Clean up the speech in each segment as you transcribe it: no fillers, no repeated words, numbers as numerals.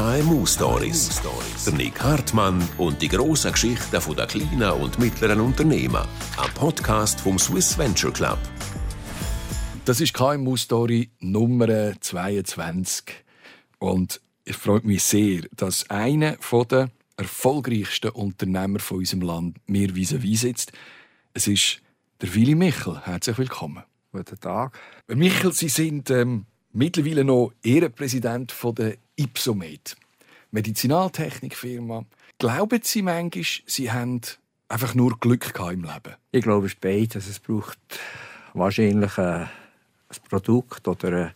KMU Stories. Nick Hartmann und die grossen Geschichten der kleinen und mittleren Unternehmen. Ein Podcast vom Swiss Venture Club. Das ist KMU Story Nummer 22. Und es freut mich sehr, dass einer der erfolgreichsten Unternehmer von unserem Land mir vis-à-vis sitzt. Es ist der Willy Michel. Herzlich willkommen. Guten Tag. Michel, Sie sind mittlerweile noch Ehrenpräsident der Ypsomed, Medizinaltechnikfirma. Glauben Sie manchmal, Sie haben einfach nur Glück gehabt im Leben? Ich glaube, es ist beides. Es braucht wahrscheinlich ein Produkt oder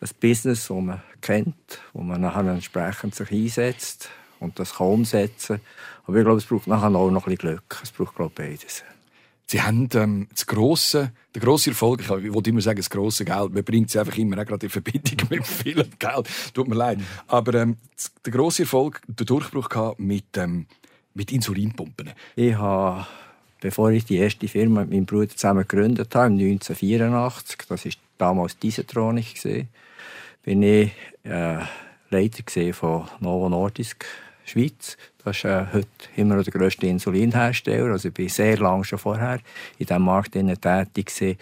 ein Business, das man kennt, wo man sich nachher entsprechend einsetzt und das kann umsetzen. Aber ich glaube, es braucht nachher auch noch ein bisschen Glück. Es braucht, glaube ich, beides. Sie haben den grossen Erfolg, ich wollte immer sagen, das grosse Geld, man bringt es einfach immer auch gerade in Verbindung mit viel Geld, tut mir leid. Aber der grosse Erfolg, der Durchbruch gehabt mit Insulinpumpen. Ich habe, bevor ich die erste Firma mit meinem Bruder zusammen gegründet habe, 1984, das war damals Disetronic, bin ich Leiter von Novo Nordisk Schweiz. Das ist heute immer noch der grösste Insulinhersteller. Also ich war sehr lange schon vorher in diesem Markt tätig. Ich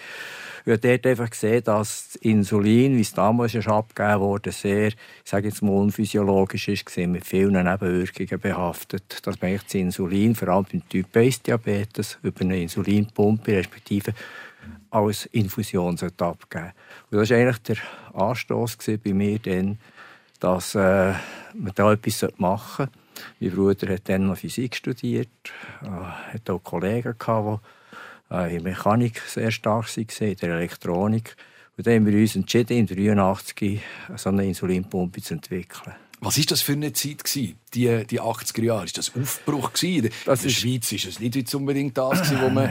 habe dort einfach gesehen, dass das Insulin, wie es damals abgegeben wurde, sehr, ich sage jetzt mal, unphysiologisch war, mit vielen Nebenwirkungen behaftet. Dass man das Insulin, vor allem beim Typ-1-Diabetes, über eine Insulinpumpe respektive als Infusion abgeben sollte. Und das war eigentlich der Anstoss bei mir dann, dass man da etwas machen sollte. Mein Bruder hat dann noch Physik studiert, hatte auch Kollegen, die in Mechanik sehr stark waren, in der Elektronik. Und dann haben wir uns entschieden, in 1983 so eine Insulinpumpe zu entwickeln. Was war das für eine Zeit, die 80er Jahre? War das ein Aufbruch? In der Schweiz war es nicht unbedingt das, wo man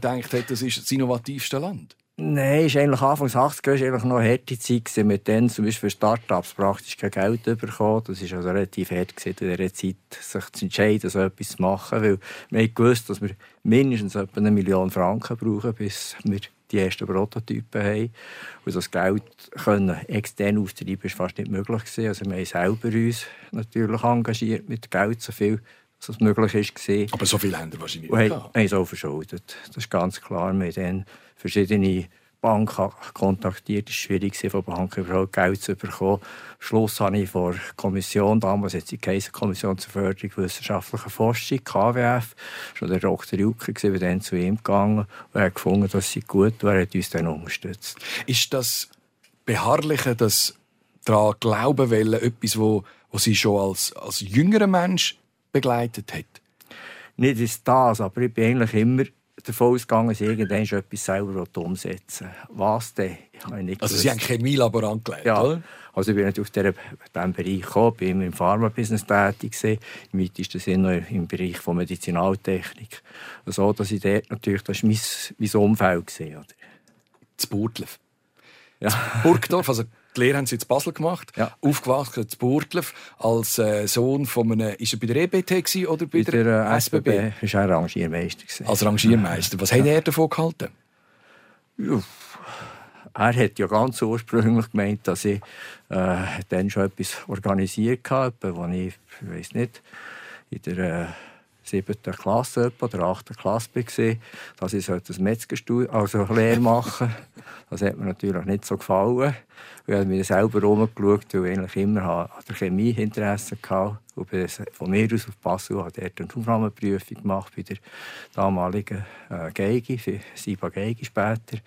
denkt hat, das ist das innovativste Land. Nein, es war eigentlich Anfang 80er Jahre noch eine harte Zeit. Wir haben dann zum Beispiel für Start-ups praktisch kein Geld bekommen. Das war also relativ hart in dieser Zeit, sich zu entscheiden, so etwas zu machen. Weil wir wussten, dass wir mindestens etwa 1 Million Franken brauchen, bis wir die ersten Prototypen haben. Und das Geld können extern auszutreiben, war fast nicht möglich. Also wir haben selber uns natürlich engagiert mit Geld, so viel als möglich war. Aber so viel haben wir wahrscheinlich nicht. Wir haben es auch verschuldet. Das ist ganz klar. Wir haben dann verschiedene Banken kontaktiert. Es war schwierig, von Banken überhaupt Geld zu bekommen. Am Schluss hatte ich vor der Kommission, damals hat sie geheißen, Kommission zur Förderung wissenschaftlicher Forschung, KWF, schon der Dr. Jucker, war dann zu ihm gegangen und hat gefunden, das sei gut, und er hat uns dann unterstützt. Ist das Beharrliche, das daran glauben wollen, etwas, was Sie schon als jüngerer Mensch begleitet hat? Nicht ist das, aber ich bin eigentlich immer davon ausgegangen, dass ich irgendwann etwas selber umsetzen will. Was denn? Also Sie haben Chemielaborant gelernt, ja, oder? Also ich bin natürlich in diesem Bereich gekommen, bin immer im Pharma-Business tätig, im weitesten Sinne noch im Bereich von Medizinaltechnik. Also, dass ich dort natürlich, das war mein Umfeld gewesen, oder? In Burgdorf. Ja. In Burgdorf, also die Lehre haben Sie in Basel gemacht, ja. Aufgewachsen in Burgdorf als Sohn von einem... Ist er bei der EBT oder bei der SBB? Er war ein Rangiermeister. Als Rangiermeister. Was hat er davon gehalten? Ja. Er hat ja ganz ursprünglich gemeint, dass ich dann schon etwas organisiert hatte, als ich weiss nicht, in der 7. Klasse oder 8. Klasse war, dass ich das Metzgerstudium, also Lehre machen sollte. Das hat mir natürlich nicht so gefallen. Ich habe mir selber herumgeschaut, weil ich eigentlich immer an der Chemie Interesse hatte. Von mir aus auf Basel habe ich dort eine Aufnahmeprüfung gemacht bei der damaligen Geige, für Siba Geige später.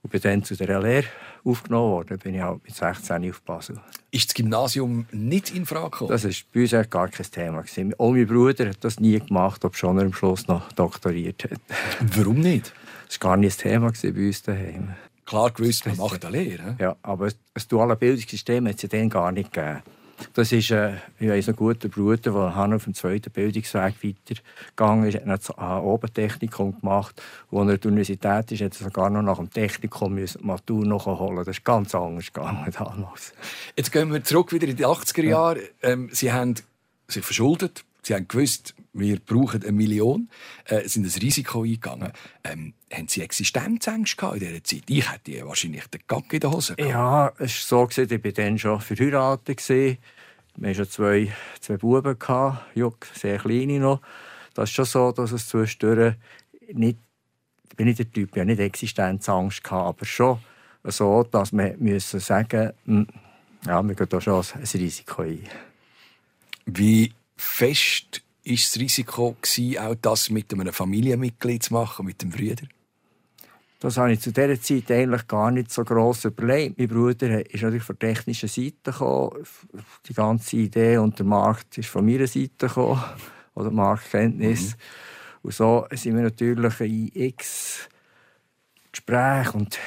Und bin dann zu dieser Lehre aufgenommen worden, bin ich halt mit 16 auf Basel. Ist das Gymnasium nicht in Frage gekommen? Das war bei uns echt gar kein Thema. Auch mein Bruder hat das nie gemacht, obschon er am Schluss noch doktoriert hat. Warum nicht? Das war gar nicht das Thema bei uns daheim. Klar gewusst, man macht eine Lehre. Ja, aber das duale Bildungssystem hat es ja dann gar nicht gegeben. Das ist, ich weiss, ein guter Bruder, der auf dem zweiten Bildungsweg weitergegangen ist, hat ein Obertechnikum gemacht. Und als er an der Universität ist, musste er sogar noch nach dem Technikum die Matur nachholen. Das ist ganz anders gegangen damals. Jetzt gehen wir zurück wieder in die 80er Jahre. Ja. Sie haben sich verschuldet. Sie haben gewusst, wir brauchen 1 Million. Sind das Risiko eingegangen. Haben Sie Existenzängste in dieser Zeit? Ich hätte wahrscheinlich den Gag in der Hose gehabt. Ja, es war so, ich war dann schon verheiratet. Wir hatten schon zwei Buben, Juck, sehr kleine noch. Das ist schon so, dass es zwischendurch nicht, ich bin nicht der Typ, ich hatte nicht Existenzangst, aber schon so, dass wir müssen sagen mussten, ja, wir gehen da schon ein Risiko ein. Wie fest war das Risiko, auch das mit einem Familienmitglied zu machen, mit dem Bruder? Das habe ich zu dieser Zeit eigentlich gar nicht so gross überlegt. Mein Bruder ist natürlich von der technischen Seite gekommen. Die ganze Idee und der Markt ist von meiner Seite gekommen. Oder Marktkenntnis. Mhm. Und so sind wir natürlich in x Gesprächen und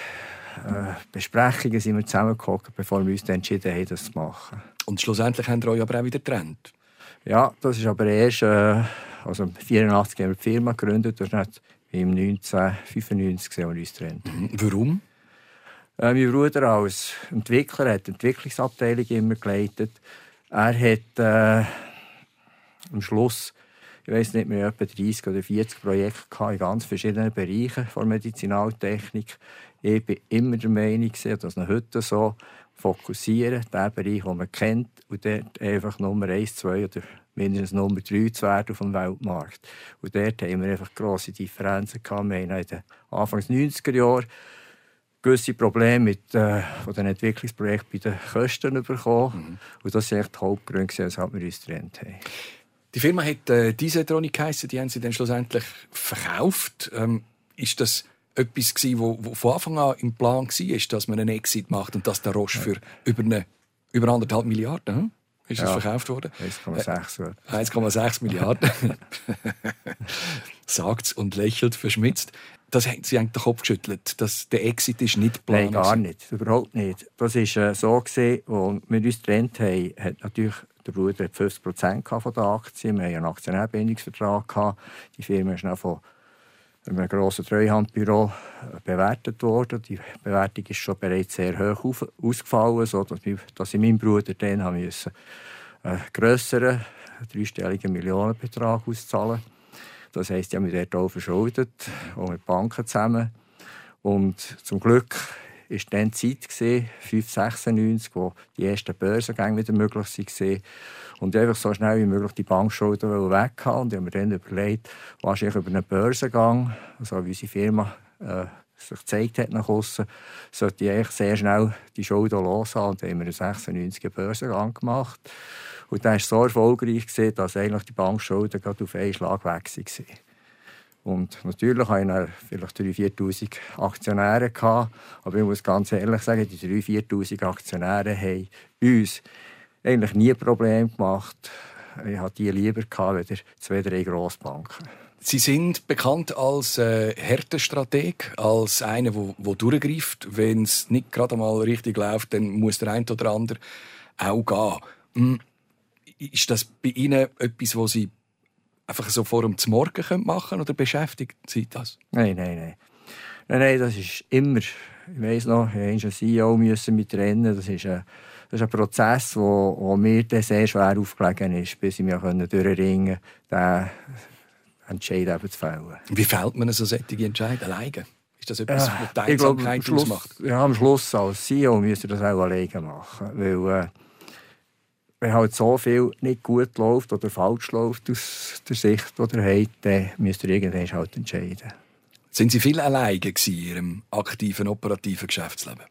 Besprechungen sind wir zusammengekommen, bevor wir uns entschieden haben, das zu machen. Und schlussendlich haben wir euch aber auch wieder getrennt? Ja, das ist aber erst... also 1984 haben wir die Firma gegründet. Das ist im 1995 sehen wir uns getrennt. Warum? Mein Bruder als Entwickler hat die Entwicklungsabteilung immer geleitet. Er hat am Schluss, ich weiss nicht mehr, etwa 30 oder 40 Projekte gehabt, in ganz verschiedenen Bereichen von Medizinaltechnik. Ich war immer der Meinung, dass man heute so fokussieren, den Bereich, den man kennt, und dort einfach Nummer 1, 2 oder mindestens Nummer 3 zu werden auf dem Weltmarkt. Und dort hatten wir einfach grosse Differenzen. Wir hatten in den Anfangs 90er Jahren gewisse Probleme mit den Entwicklungsprojekten bei den Kosten bekommen. Mhm. Und das war echt der Hauptgrund, weshalb wir uns getrennt haben. Die Firma hat Disetronic geheissen, die haben sie dann schlussendlich verkauft. Ist das etwas gewesen, das von Anfang an im Plan war, dass man einen Exit macht und dass der Roche für über 1,5 Milliarden ist das verkauft worden? 1,6 Milliarden. Sagt's und lächelt verschmitzt. Das haben sie eigentlich den Kopf geschüttelt, dass der Exit ist nicht geplant. Nein, gar nicht, überhaupt nicht. Das ist so gesehen, als wir uns getrennt haben, hat natürlich der Bruder 50% von der Aktie. Wir hatten einen Aktionärbindungsvertrag. Die Firma ist dann von einem grossen Treuhandbüro bewertet worden. Die Bewertung ist schon bereits sehr hoch ausgefallen, sodass ich meinem Bruder dann einen grösseren, dreistelligen Millionenbetrag auszahlen. Das heisst, ich habe mich dort auch verschuldet, auch mit Banken zusammen. Und zum Glück war dann die Zeit, 1995, wo die ersten Börsengänge wieder möglich waren. Und einfach so schnell wie möglich die Bankschulden weg haben. Und ich habe mir dann überlegt, wahrscheinlich über einen Börsengang, also wie unsere Firma sich gezeigt hat nach aussen, sollte ich eigentlich sehr schnell die Schulden los haben. Und dann haben wir einen 1996er Börsengang gemacht. Und dann war es so erfolgreich, dass eigentlich die Bankschulden gerade auf einen Schlag weg waren. Und natürlich hatte ich vielleicht 3'000–4'000 Aktionäre. Aber ich muss ganz ehrlich sagen, die 3'000–4'000 Aktionäre haben uns eigentlich nie Probleme gemacht. Ich hatte die lieber als 2, 3 Grossbanken. Sie sind bekannt als Härtestrateg, als einer, der durchgreift. Wenn es nicht gerade mal richtig läuft, dann muss der eine oder andere auch gehen. Ist das bei Ihnen etwas, was Sie einfach so vor dem Morgen machen können, oder beschäftigt Sie das? Nein, das ist immer. Ich weiss noch, ich musste einen CEO mitrennen. Das ist ein Prozess, der mir sehr schwer aufgelegen ist, bis ich mich durchringen konnte, diesen Entscheid eben zu fällen. Wie fällt man so solche Entscheid alleine? Ist das etwas, was die Einsamkeit ausmacht? Ja, am Schluss als CEO müsst ihr das auch alleine machen. Weil, wenn halt so viel nicht gut läuft oder falsch läuft aus der Sicht, die ihr habt, dann müsst ihr irgendwann halt entscheiden. Sind Sie viel alleine in Ihrem aktiven, operativen Geschäftsleben?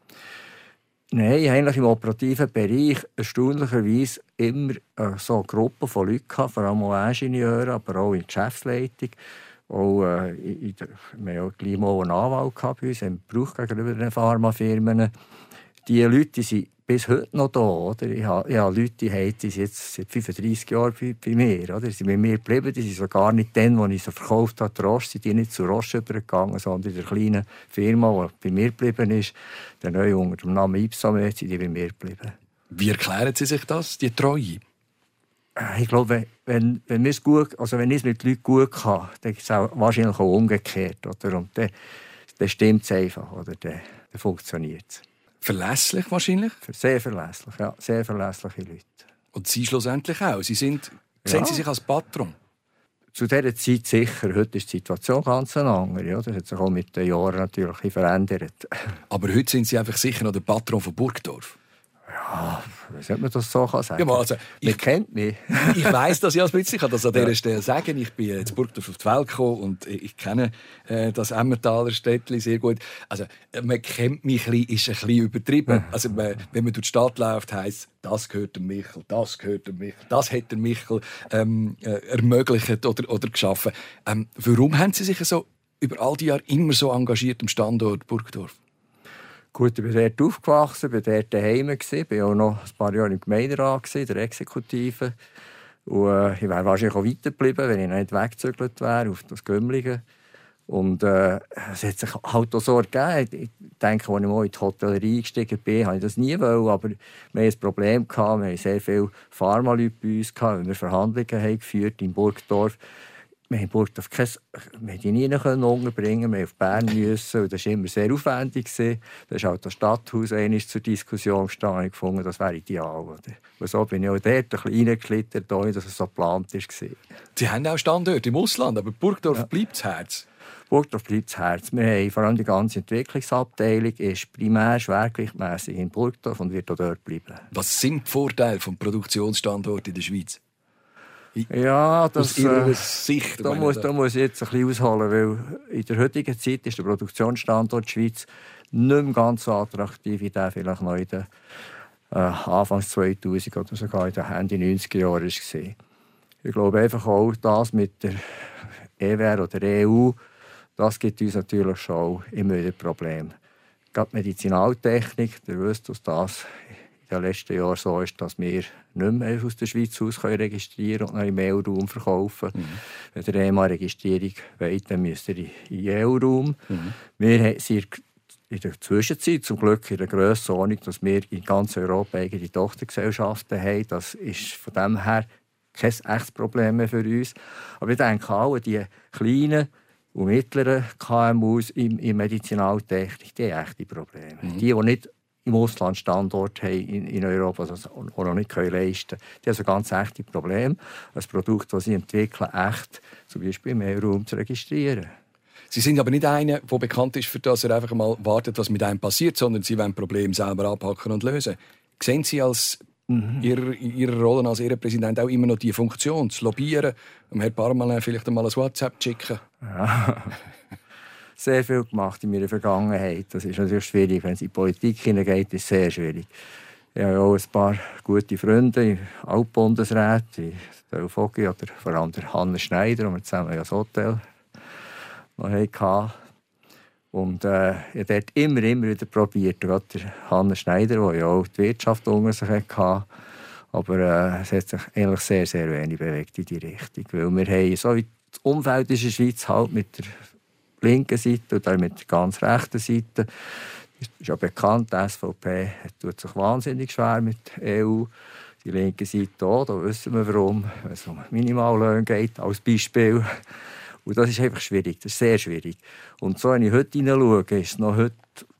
Nein, eigentlich im operativen Bereich erstaunlicherweise immer so eine Gruppe von Leuten, vor allem auch Ingenieure, aber auch in der Geschäftsleitung. Auch, wir hatten gleich mal einen Anwalt bei uns, einen Brauch gegenüber den Pharmafirmen. Die Leute sind bis heute noch da. Oder? Ich habe Leute, die sind jetzt seit 35 Jahren bei mir. Oder? Sie sind bei mir geblieben, die sind so gar nicht dann, als ich sie verkauft habe, Roche, sind die nicht zu Roche übergegangen, sondern in der kleinen Firma, die bei mir geblieben ist, der neue unter dem Namen Ypsomed, sind die bei mir geblieben. Wie erklären Sie sich das, die Treue? Ich glaube, wenn ich es mit den Leuten gut kann, dann ist es auch wahrscheinlich auch umgekehrt. Oder? Und dann stimmt es einfach, oder? Dann funktioniert es. Verlässlich wahrscheinlich? Sehr verlässlich, ja. Sehr verlässliche Leute. Und Sie schlussendlich auch? Sehen Sie sich als Patron? Zu dieser Zeit sicher. Heute ist die Situation ganz eine andere. Das hat sich auch mit den Jahren natürlich verändert. Aber heute sind Sie einfach sicher noch der Patron von Burgdorf? Ja, wie sollte man das so sagen? Ja, also, man kennt mich. Ich weiss das ja als Witz. Ich kann das an dieser Stelle sagen. Ich bin in Burgdorf auf die Welt gekommen und ich kenne das Emmentaler Städtli sehr gut. Also, man kennt mich ein bisschen, ist ein bisschen übertrieben. Also, wenn man durch die Stadt läuft, heisst es, das gehört dem Michel, das gehört dem Michel, das hat der Michel ermöglicht oder geschaffen. Warum haben Sie sich so über all die Jahre immer so engagiert am Standort Burgdorf? Gut, ich bin dort aufgewachsen, war dort daheim, war auch noch ein paar Jahre im Gemeinderat, in der Exekutive. Und, ich wäre wahrscheinlich auch weitergeblieben, wenn ich nicht weggezügelt wäre, auf das Gümligen. Und es hat sich halt auch so ergeben. Ich denke, als ich mal in die Hotellerie eingestiegen bin, wollte ich das nie, aber wir hatten ein Problem. Wir hatten sehr viele Pharma-Leute bei uns, weil wir Verhandlungen geführt in Burgdorf. Wir haben Burgdorf nie unterbringen, wir mussten auf Bern. Das war immer sehr aufwendig. Da ist halt das Stadthaus einmal zur Diskussion gestanden. Ich fand, das wäre ideal. Und so bin ich auch dort ein bisschen reingeglittert, ohne dass es so geplant war. Sie haben auch Standorte im Ausland, aber Burgdorf bleibt das Herz. Burgdorf bleibt das Herz. Wir haben vor allem die ganze Entwicklungsabteilung, ist primär schwergewichtmässig in Burgdorf und wird auch dort bleiben. Was sind die Vorteile des Produktionsstandorts in der Schweiz? Ja, das, Sicht, da muss ich jetzt ein bisschen ausholen, weil in der heutigen Zeit ist der Produktionsstandort Schweiz nicht mehr ganz so attraktiv, wie der vielleicht noch in den Anfang 2000 oder sogar in den Ende 90er Jahren war. Ich glaube einfach auch, das mit der EWR oder der EU, das gibt uns natürlich schon immer wieder Probleme. Gerade Medizinaltechnik, ihr wisst, dass das in den letzten Jahren so ist, dass wir nicht mehr aus der Schweiz aus registrieren und noch im EU-Raum verkaufen. Mhm. Wenn ihr einmal eine Registrierung wollt, dann müsst ihr in den EU-Raum. Mhm. Wir sind in der Zwischenzeit zum Glück in der Grössenordnung, dass wir in ganz Europa eigene Tochtergesellschaften haben. Das ist von dem her kein echtes Problem mehr für uns. Aber ich denke auch an die kleinen und mittleren KMUs in Medizinaltechnik, die haben echte Probleme. Mhm. Die nicht im Ausland Standort haben in Europa, das noch nicht leisten können. Die haben so ganz echte Probleme, ein Produkt, das sie entwickeln, echt zum Beispiel im EU-Raum zu registrieren. Sie sind aber nicht einer, der bekannt ist, für das er einfach mal wartet, was mit einem passiert, sondern Sie wollen Probleme selber anpacken und lösen. Sehen Sie als Ihre Rolle als Ehrenpräsident auch immer noch die Funktion, zu lobbyieren, um Herrn Parmelin vielleicht einmal ein WhatsApp zu schicken? Ja. Sehr viel gemacht in meiner Vergangenheit. Das ist natürlich schwierig. Wenn es in die Politik hineingeht, ist es sehr schwierig. Ich habe auch ein paar gute Freunde, Altbundesräte, der Vogel oder vor allem der Hannes Schneider, und wir zusammen ein Hotel noch hatten. Und ich habe dort immer wieder probiert. Gerade der Hannes Schneider, der ja auch die Wirtschaft unter sich hatte. Aber es hat sich eigentlich sehr, sehr wenig bewegt in die Richtung. Weil wir haben so wie das Umfeld in der Schweiz halt mit der linken Seite und dann mit der ganz rechten Seite. Das ist ja bekannt, die SVP tut sich wahnsinnig schwer mit der EU. Die linke Seite auch, da wissen wir warum, wenn es um Minimallöhne geht, als Beispiel. Und das ist einfach schwierig, das ist sehr schwierig. Und so, wenn ich heute hineinschaue, ist es heute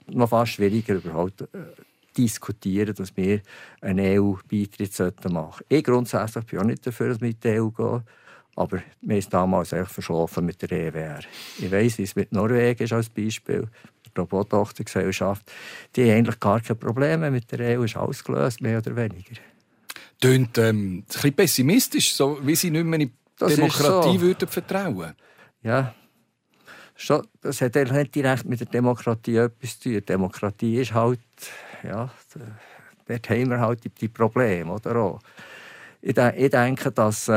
noch fast schwieriger, überhaupt diskutieren, dass wir einen EU-Beitritt machen sollten. Ich grundsätzlich bin auch nicht dafür, dass wir mit der EU gehen. Aber wir haben es damals echt verschlafen mit der EWR. Ich weiss, wie es mit Norwegen ist als Beispiel. Die Robotochtergesellschaft. Die haben eigentlich gar keine Probleme mit der EU. Ist alles gelöst, mehr oder weniger. Tönt ein bisschen pessimistisch, so wie Sie nicht mehr in die Demokratie so würden vertrauen. Ja. Das hat eigentlich nicht direkt mit der Demokratie etwas zu tun. Demokratie ist halt, ja, dort haben wir halt die Probleme, oder auch. Ich denke, dass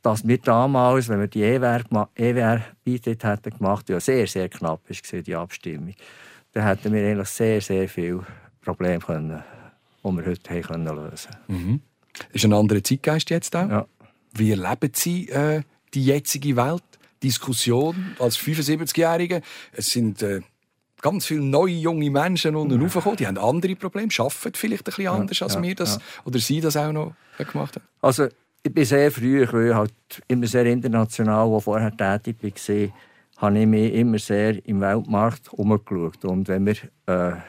dass wir damals, wenn wir die EWR-Beitritt hätten gemacht, ja sehr, sehr knapp war die Abstimmung, dann hätten wir eigentlich sehr, sehr viele Probleme können, die wir heute haben können lösen. Mhm. Ist ein anderer Zeitgeist jetzt auch? Ja. Wie erleben Sie die jetzige Welt? Diskussion als 75-Jährige. Es sind ganz viele neue, junge Menschen unten raufgekommen. Die haben andere Probleme, arbeiten vielleicht ein bisschen anders, als wir das oder Sie das auch noch gemacht haben. Also, ich bin sehr früh, ich war halt immer sehr international, als ich vorher tätig war, habe ich mich immer sehr im Weltmarkt umgeschaut. Und wenn wir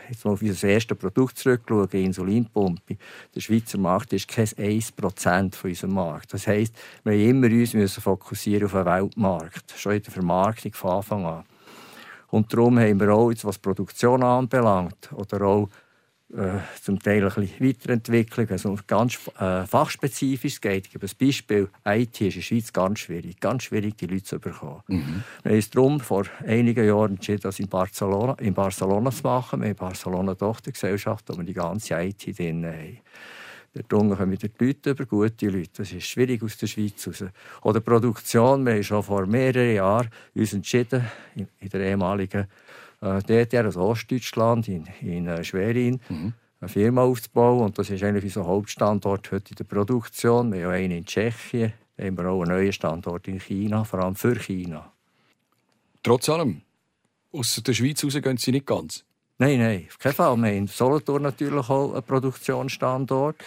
jetzt mal auf unser erstes Produkt zurückschauen, die Insulinpumpe, der Schweizer Markt ist kein 1% von unserem Markt. Das heisst, wir müssen uns immer fokussieren auf den Weltmarkt, schon in der Vermarktung von Anfang an. Und darum haben wir auch, was die Produktion anbelangt, oder auch zum Teil ein bisschen weiterentwickeln, also ganz fachspezifisch. Es geht um das Beispiel, IT ist in der Schweiz ganz schwierig die Leute zu bekommen. Mhm. Wir haben uns darum vor einigen Jahren entschieden, das in Barcelona zu machen. Wir haben in Barcelona eine Tochtergesellschaft, wo wir die ganze IT drin haben. Dort kommen wir die Leute über, gute Leute. Das ist schwierig aus der Schweiz raus. Oder Produktion, wir haben schon vor mehreren Jahren uns entschieden, in der ehemaligen DDR, also Ostdeutschland, in Schwerin, eine Firma aufzubauen. Und das ist eigentlich unser Hauptstandort heute in der Produktion. Wir haben einen in Tschechien, dann haben wir auch einen neuen Standort in China, vor allem für China. Trotz allem, aus der Schweiz raus gehen Sie nicht ganz? Nein, auf keinen Fall. Wir haben in Solothurn natürlich auch einen Produktionsstandort.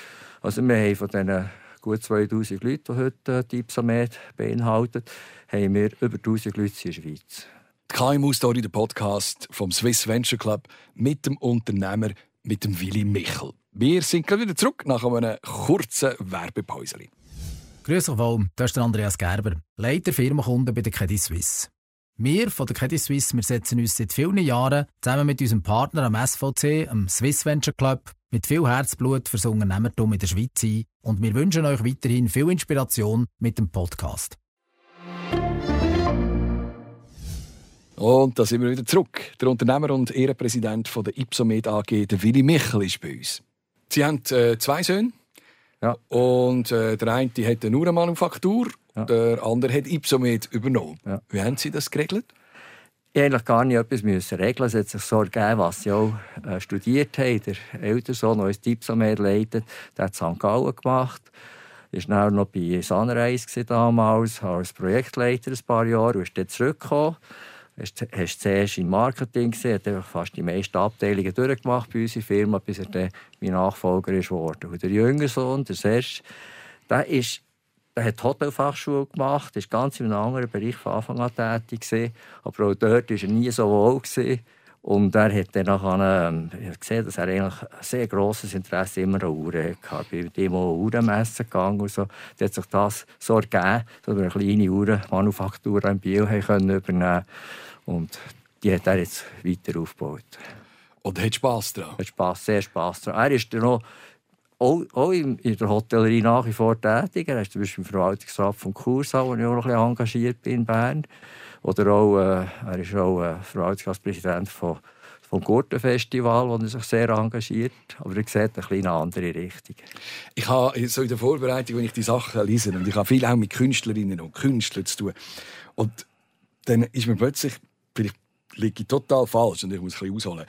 Also wir haben von diesen gut 2000 Leuten, die heute die Ypsomed beinhaltet, haben wir über 1000 Leute in der Schweiz. Die KMU Story, der Podcast vom Swiss Venture Club mit dem Unternehmer, mit dem Willy Michel. Wir sind gleich wieder zurück nach einem kurzen Werbepäuschen. Grüß euch wohl, das ist Andreas Gerber, Leiter Firmenkunden bei der Credit Suisse. Wir von der Credit Suisse, wir setzen uns seit vielen Jahren zusammen mit unserem Partner am SVC, am Swiss Venture Club, mit viel Herzblut fürs Unternehmertum in der Schweiz ein und wir wünschen euch weiterhin viel Inspiration mit dem Podcast. Und da sind wir wieder zurück. Der Unternehmer und Ehrenpräsident von der Ypsomed AG, der Willy Michel, ist bei uns. Sie haben zwei Söhne. Ja. Und der eine hat eine Uhrenmanufaktur, ja. Der andere hat Ypsomed übernommen. Ja. Wie haben Sie das geregelt? Ich musste eigentlich gar nicht etwas regeln. Es hat sich so ergeben, was Sie auch studiert haben. Der ältere Sohn, der uns die Ypsomed leitet, der hat St. Gallen gemacht. Ich war noch bei Sunrise damals, als Projektleiter ein paar Jahre und ist dann zurückgekommen. Hast zuerst im Marketing gesehen, hat fast die meisten Abteilungen durchgemacht bei unserer Firma, bis er dann mein Nachfolger wurde. Und der jüngere Sohn, der Serge, der hat Hotelfachschule gemacht, ist ganz in einem anderen Bereich von Anfang an tätig gewesen, aber auch dort war er nie so wohl gewesen. Und er hat dann gesehen, dass er eigentlich ein sehr grosses Interesse immer an Uhren hatte. Bei dem auch Uhrenmessen gegangen und so. Da hat sich das so ergeben, dass wir eine kleine Uhrenmanufaktur in Biel übernehmen konnten. Und die hat er jetzt weiter aufgebaut. Und er hat Spass daran? Er hat sehr Spass daran. Er ist dann auch in der Hotellerie nach wie vor tätig. Er ist zum Beispiel im Verwaltungsrat des Kursaal, wo ich auch noch ein bisschen engagiert bin in Bern. Oder auch, er ist auch Verwaltungsratspräsident vom Gurtenfestival, wo er sich sehr engagiert. Aber er sieht eine kleine andere Richtung. Ich habe so in der Vorbereitung, wenn ich die Sachen lese, und ich habe viel auch mit Künstlerinnen und Künstlern zu tun. Und dann ist mir plötzlich, vielleicht liege ich total falsch und ich muss ein bisschen ausholen,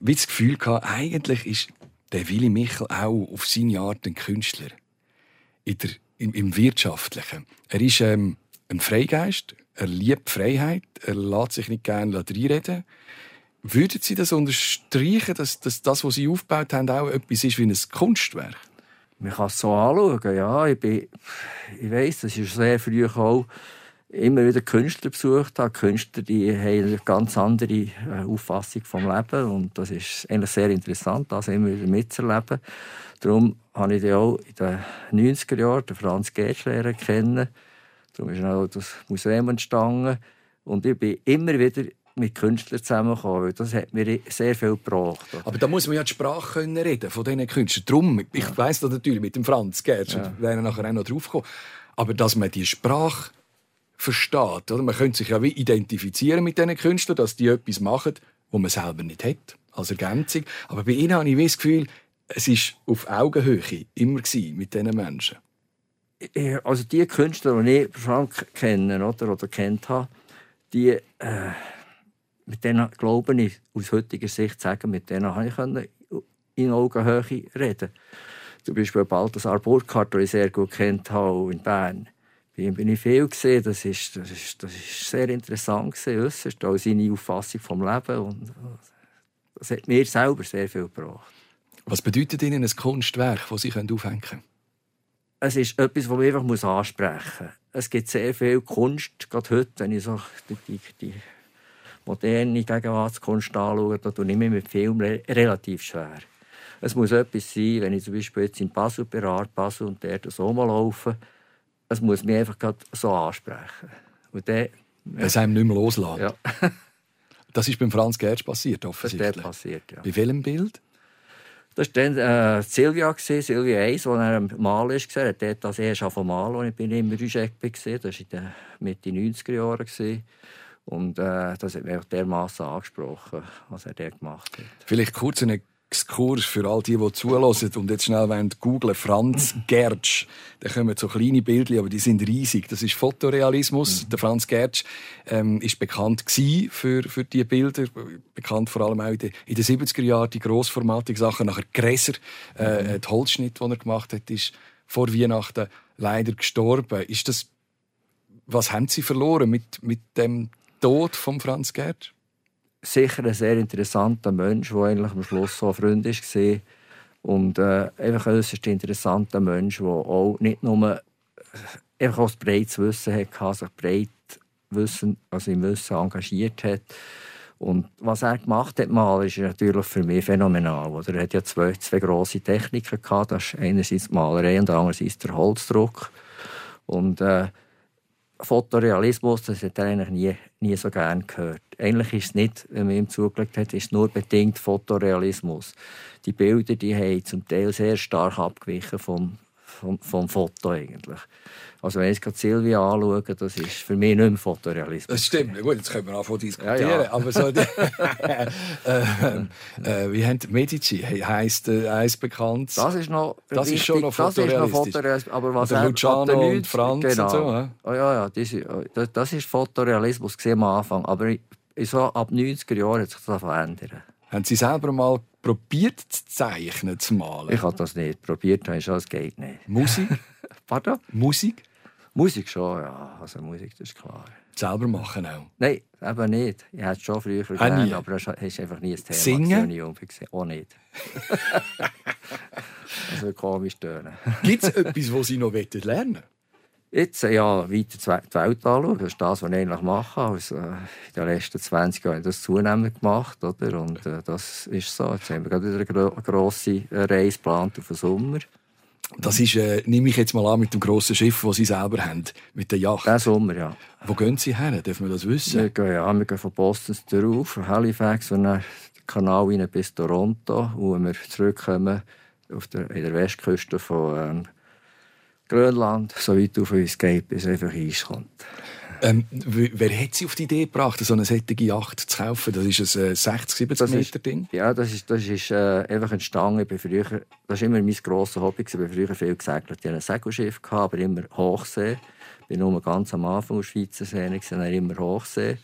wie das Gefühl gehabt, eigentlich ist der Willy Michel auch auf seine Art ein Künstler. Im Wirtschaftlichen. Er ist ein Freigeist. Er liebt Freiheit, er lässt sich nicht gerne reinreden. Würden Sie das unterstreichen, dass das, was Sie aufgebaut haben, auch etwas ist wie ein Kunstwerk? Man kann es so anschauen, ja. Ich weiss, das ist sehr früh auch immer wieder Künstler besucht habe. Künstler, die haben eine ganz andere Auffassung vom Leben und das ist eigentlich sehr interessant, das immer wieder mitzuerleben. Darum habe ich auch in den 90er Jahren den Franz Gertsch kennengelernt. Darum ist auch das Museum entstanden. Und ich bin immer wieder mit Künstlern zusammengekommen. Das hat mir sehr viel gebracht. Aber da muss man ja die Sprache reden von diesen Künstlern. Darum, ich weiss das natürlich mit dem Franz Gertsch, ja. Wir werden nachher auch noch drauf kommen. Aber dass man die Sprache versteht, oder? Man könnte sich ja wie identifizieren mit diesen Künstlern, dass die etwas machen, was man selber nicht hat, als Ergänzung. Aber bei ihnen habe ich das Gefühl, es war auf Augenhöhe immer mit diesen Menschen. Also die Künstler, die ich vor allem kenne oder kennt habe, die, mit denen glaube ich aus heutiger Sicht sagen, mit denen konnte ich in Augenhöhe reden. Zum Beispiel Balthasar Burkhardt, den ich sehr gut kennt habe in Bern. Bei ihm bin ich viel gesehen. Das ist sehr interessant gewesen, äußerst auch seine Auffassung vom Leben und das hat mir selber sehr viel gebracht. Was bedeutet Ihnen ein Kunstwerk, das Sie aufhängen können? Es ist etwas, das man einfach ansprechen muss. Es gibt sehr viel Kunst, gerade heute, wenn ich so die moderne Gegenwartskunst anschaue, da tue ich mich mit Film relativ schwer. Es muss etwas sein, wenn ich zum Beispiel jetzt in Basel berate, Basel und der das auch mal laufen, es muss mich einfach gerade so ansprechen. Und dann, ja. Es einem nicht mehr loslassen. Ja. Das ist beim Franz Gertsch passiert, offensichtlich. Das ist passiert, ja. Bei welchem Bild? Das war dann Silvia, Silvia 1, als er am Malen war. Er hat das erst angefangen zu malen, als ich bei ihm im Rüschegg war. Das war in den Mitte 90er Jahren. Und das hat mich auch dermassen angesprochen, was er dort gemacht hat. Vielleicht kurz einen Exkurs für all die zuhören und jetzt schnell googeln «Franz Gertsch». Da kommen so kleine Bilder, aber die sind riesig. Das ist Fotorealismus. Mhm. Der Franz Gertsch ist bekannt für diese Bilder. Bekannt vor allem auch in den 70er Jahren, die grossformatigen Sachen. Nachher Gräser, der Holzschnitt, den er gemacht hat, ist vor Weihnachten leider gestorben. Ist das, was haben Sie verloren mit dem Tod von Franz Gertsch? Sicher ein sehr interessanter Mensch, der eigentlich am Schluss so ein Freund war. Und einfach ein äußerst interessanter Mensch, der auch nicht nur einfach auch ein breites Wissen hatte, sich breit Wissen, also im Wissen engagiert hat. Und was er gemacht hat, mal, ist natürlich für mich phänomenal. Oder? Er hat ja zwei grosse Techniken gehabt. Das ist einerseits die Malerei und andererseits der Holzdruck. Und Fotorealismus, das hat er eigentlich nie so gerne gehört. Eigentlich ist es nicht, wenn man ihm zugelegt hat, ist nur bedingt Fotorealismus. Die Bilder, die haben zum Teil sehr stark abgewichen vom Foto eigentlich. Also wenn ich jetzt Silvia anschaue, das ist für mich nicht mehr Fotorealismus. Das stimmt. Gut, jetzt können wir anfangen zu diskutieren. Ja, ja. Aber so wie haben die Medici heisst eins bekannt. Das ist noch fotorealistisch. Aber was er Luciano und Franz genau. Und so. Oh, ja, das ist Fotorealismus am Anfang. Aber so ab 90er Jahren hat sich das verändert. Haben Sie selber mal probiert zu zeichnen, zu malen? Ich habe das nicht probiert, das geht nicht. Musik? Pardon? Musik? Musik schon, ja. Also Musik, das ist klar. Selber machen auch? Nein, eben nicht. Ich hätte es schon früher gelernt, aber das ist einfach nie ein Thema. Singen? Auch nicht. Das würde komisch tönen. Gibt es etwas, was Sie noch lernen wollen? Jetzt ja, weiter die Welt anschauen, das ist das, was ich eigentlich mache. Also, in den letzten 20 Jahren habe ich das zunehmend gemacht. Oder? Und das ist so. Jetzt haben wir gerade wieder eine grosse Reise geplant auf den Sommer. Das ist, nehme ich jetzt mal an, mit dem grossen Schiff, das Sie selber haben, mit der Yacht. Der Sommer, ja. Wo gehen Sie her? Dürfen wir das wissen? Wir gehen von Boston rauf, von Halifax, und dann den Kanal rein bis Toronto. Und wenn wir zurückkommen, in der Westküste von Grönland, so weit auf uns geht, bis einfach Eis kommt. Wer hat Sie auf die Idee gebracht, so eine solche Yacht zu kaufen? Das ist ein 60-70-Meter-Ding? Ja, das ist einfach eine Stange. Das war immer mein grosses Hobby. Ich habe früher viel gesegelt. Ich hatte ein Segelschiff, aber immer Hochsee. Ich war nur ganz am Anfang der Schweizer See, dann immer Hochsee.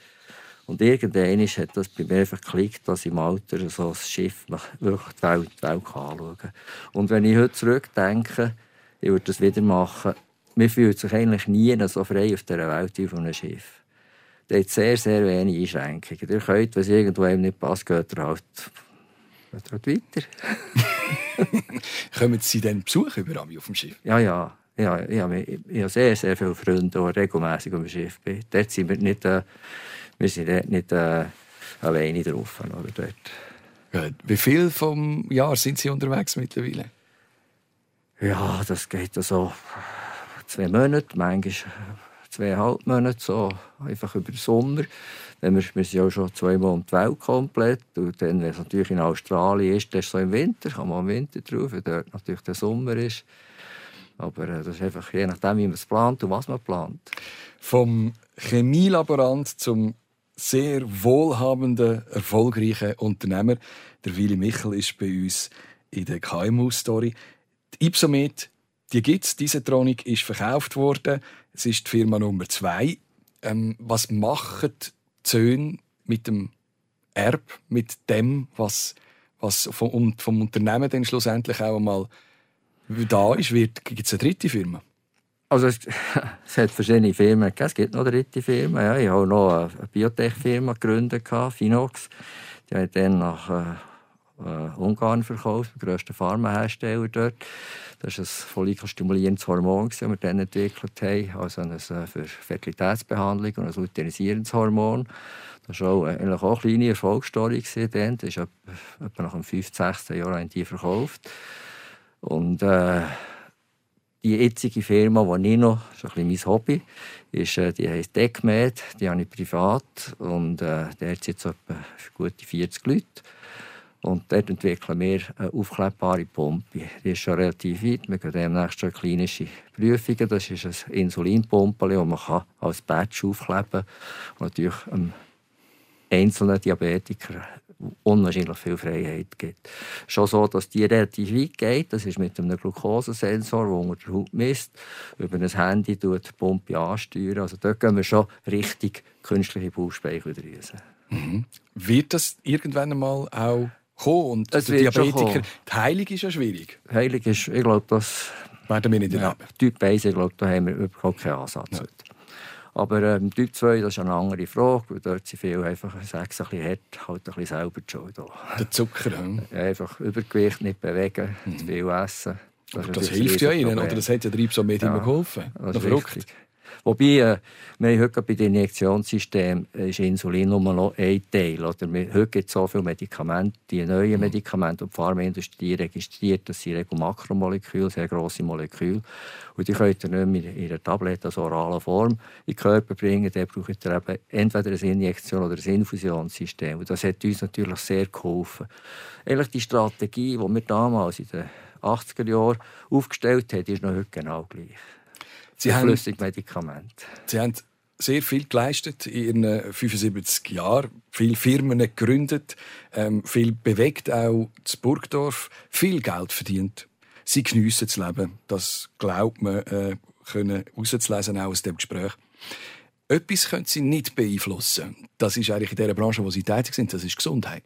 Und irgendwann hat das bei mir einfach geklickt, dass ich im Alter so ein Schiff wirklich die Welt anschauen kann. Und wenn ich heute zurückdenke, ich würde das wieder machen. Man fühlt sich eigentlich nie so frei auf dieser Welt wie auf einem Schiff. Da hat sehr, sehr wenig Einschränkungen. Ihr könnt, wenn es irgendwo einem nicht passt, geht er halt weiter. Kommen Sie dann Besuch über auf dem Schiff? Ja. Ich habe sehr, sehr viele Freunde, die regelmässig auf dem Schiff bin. Dort sind wir nicht alleine drauf. Oder dort. Gut. Wie viel vom Jahr sind Sie unterwegs mittlerweile? Ja, das geht so 2 Monate, manchmal 2,5 Monate, so einfach über den Sommer. Dann müssen wir ja schon 2 Mal um die Welt komplett. Und dann, wenn es natürlich in Australien ist, das ist so im Winter, kann man im Winter drauf, weil dort natürlich der Sommer ist. Aber das ist einfach je nachdem, wie man es plant und was man plant. Vom Chemielaborant zum sehr wohlhabenden, erfolgreichen Unternehmer. Der Willy Michel ist bei uns in der KMU-Story. Die Ypsomed, die gibt es. Disetronic ist verkauft worden. Es ist die Firma Nummer 2. Was machen die Söhne mit dem Erbe, mit dem, was vom Unternehmen dann schlussendlich auch einmal da ist? Gibt es eine dritte Firma? Also es hat verschiedene Firmen gegeben. Es gibt noch eine dritte Firma. Ja, ich habe noch eine Biotech-Firma gegründet, Finox. Die hat dann nach Ungarn verkauft, der grösste Pharmahersteller dort. Das war ein follikelstimulierendes Hormon, das wir dann entwickelt haben, also für Fertilitätsbehandlung und ein lutenisierendes Hormon. Das war auch eine kleine Erfolgsstory. Dann. Das ist etwa nach dem 5., 6. Jahr an die verkauft. Und die jetzige Firma, die ich noch, das ist ein bisschen mein Hobby, die heisst Decmed, die habe ich privat. Und der hat jetzt etwa gute 40 Leute. Und dort entwickeln wir eine aufklebbare Pumpe. Die ist schon relativ weit. Wir gehen demnächst schon klinische Prüfungen. Das ist eine Insulinpumpe, die man als Patch aufkleben kann. Und natürlich einem einzelnen Diabetiker unwahrscheinlich viel Freiheit gibt. Schon so, dass die relativ weit geht. Das ist mit einem Glukosesensor, der unter der Haut misst. Über ein Handy tut die Pumpe ansteuern. Also dort gehen wir schon Richtung künstliche Bauchspeicheldrüse. Mhm. Wird das irgendwann einmal auch kommen? Und es wird Diabetiker schon kommen. Die Heilung ist ja schwierig. Heilung ist, ich glaube, das werden wir nicht erleben. Typ 1, ich glaube, da haben wir überhaupt keinen Ansatz heute. Aber Typ 2, das ist eine andere Frage, weil dort sind viele einfach, sagen sie ein bisschen hart, halt ein bisschen selber die Schuld. Der Zucker. Ja, einfach Übergewicht nicht bewegen, zu viel essen. Das hilft ja ihnen, oder? Das hat ja der Ypsomed immer geholfen. Das ist verrückt. Wobei, wir haben heute bei den Injektionssystemen ist Insulin nur noch ein Teil. Oder wir, heute gibt es so viele Medikamente, die neuen Medikamente, und die Pharmaindustrie registriert, dass sie Makromoleküle, sehr grosse Moleküle, und die könnt ihr nicht mehr in einer Tablette, also orale Form, in den Körper bringen. Dann braucht ihr eben entweder eine Injektion oder ein Infusionssystem. Und das hat uns natürlich sehr geholfen. Ehrlich, die Strategie, die wir damals in den 80er Jahren aufgestellt haben, ist noch heute genau gleich. Sie haben Flüssigmedikamente. Sie haben sehr viel geleistet in Ihren 75 Jahren. Viele Firmen gegründet, viel bewegt, auch in Burgdorf. Viel Geld verdient. Sie geniessen das Leben. Das glaubt man, können herauszulesen, auch aus dem Gespräch. Etwas können Sie nicht beeinflussen. Das ist eigentlich in der Branche, in der Sie tätig sind. Das ist Gesundheit.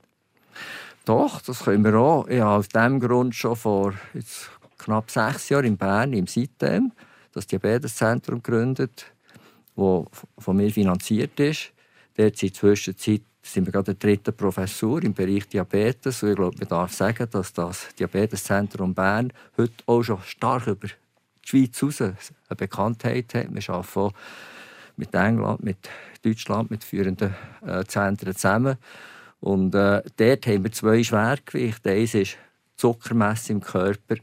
Doch, das können wir auch. Ich habe aus diesem Grund schon vor jetzt knapp 6 Jahren in Bern, im SITEM, das Diabeteszentrum gegründet, das von mir finanziert ist. Dort sind zwischenzeit sind wir gerade in der 3. Professur im Bereich Diabetes. Und ich glaube, man darf sagen, dass das Diabeteszentrum Bern heute auch schon stark über die Schweiz hinaus eine Bekanntheit hat. Wir arbeiten auch mit England, mit Deutschland, mit führenden Zentren zusammen. Und dort haben wir 2 Schwergewichte. Eins ist Zuckermesse im Körper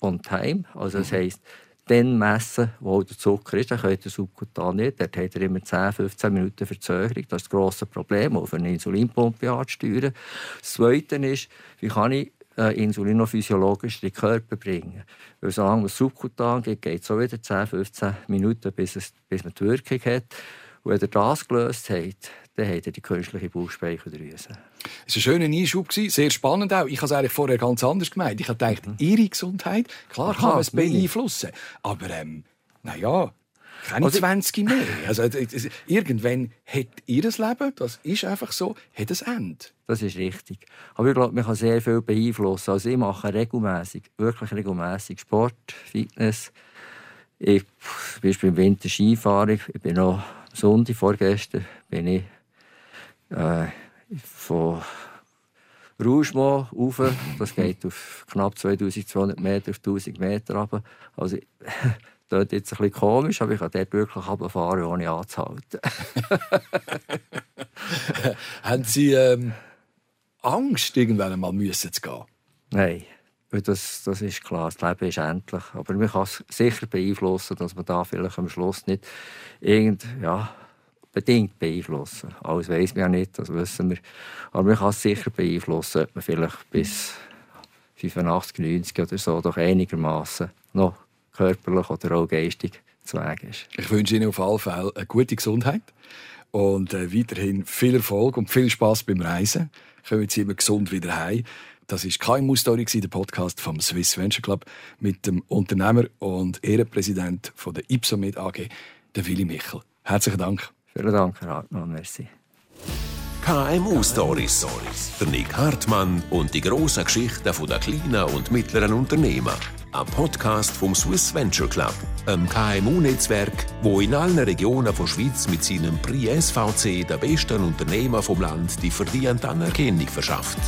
on time. Also das heisst, dann messen, wo der Zucker ist, dann könnt ihr subkutan nicht. Dort hat er immer 10-15 Minuten Verzögerung. Das ist das grosse Problem, auf eine Insulinpumpe anzusteuern. Das Zweite ist, wie kann ich Insulin noch physiologisch in den Körper bringen? Weil solange es subkutan geht, geht es auch wieder 10-15 Minuten, bis man die Wirkung hat. Und wenn ihr das gelöst habt, dann habt ihr die künstliche Bauchspeicheldrüse. Es war ein schöner Einschub, sehr spannend auch. Ich habe es eigentlich vorher ganz anders gemeint. Ich habe gedacht, Ihre Gesundheit, klar kann man es beeinflussen. Aber, naja, keine also, 20 mehr. Also, irgendwann hat ihr Leben, das ist einfach so, hat ein Ende. Das ist richtig. Aber ich glaube, man kann sehr viel beeinflussen. Also ich mache regelmässig, wirklich regelmässig Sport, Fitness. Ich bin im Winter Skifahren. Ich bin noch Sonntag, vorgestern, bin ich von Rougemont rauf. Das geht auf knapp 2200 Meter auf 1000 Meter runter. Also, das klingt jetzt ein bisschen komisch, aber ich kann dort wirklich runterfahren, ohne anzuhalten. Haben Sie Angst, irgendwann einmal müssen zu gehen? Nein. Das ist klar, das Leben ist endlich. Aber man kann es sicher beeinflussen, dass man da vielleicht am Schluss nicht bedingt beeinflussen. Alles weiss man ja nicht, das wissen wir. Aber man kann es sicher beeinflussen, ob man vielleicht bis 85, 90 oder so doch einigermaßen noch körperlich oder auch geistig zu Weg ist. Ich wünsche Ihnen auf alle Fälle eine gute Gesundheit und weiterhin viel Erfolg und viel Spass beim Reisen. Kommen Sie immer gesund wieder heim. Das war KMU Stories, der Podcast vom Swiss Venture Club mit dem Unternehmer und Ehrenpräsident der Ypsomed AG, der Willy Michel. Herzlichen Dank. Vielen Dank, Herr Hartmann. Merci. KMU Stories. Der Nick Hartmann und die grossen Geschichten der kleinen und mittleren Unternehmer. Ein Podcast vom Swiss Venture Club, einem KMU-Netzwerk, wo in allen Regionen der Schweiz mit seinem Prix SVC den besten Unternehmer vom Land die verdiente Anerkennung verschafft.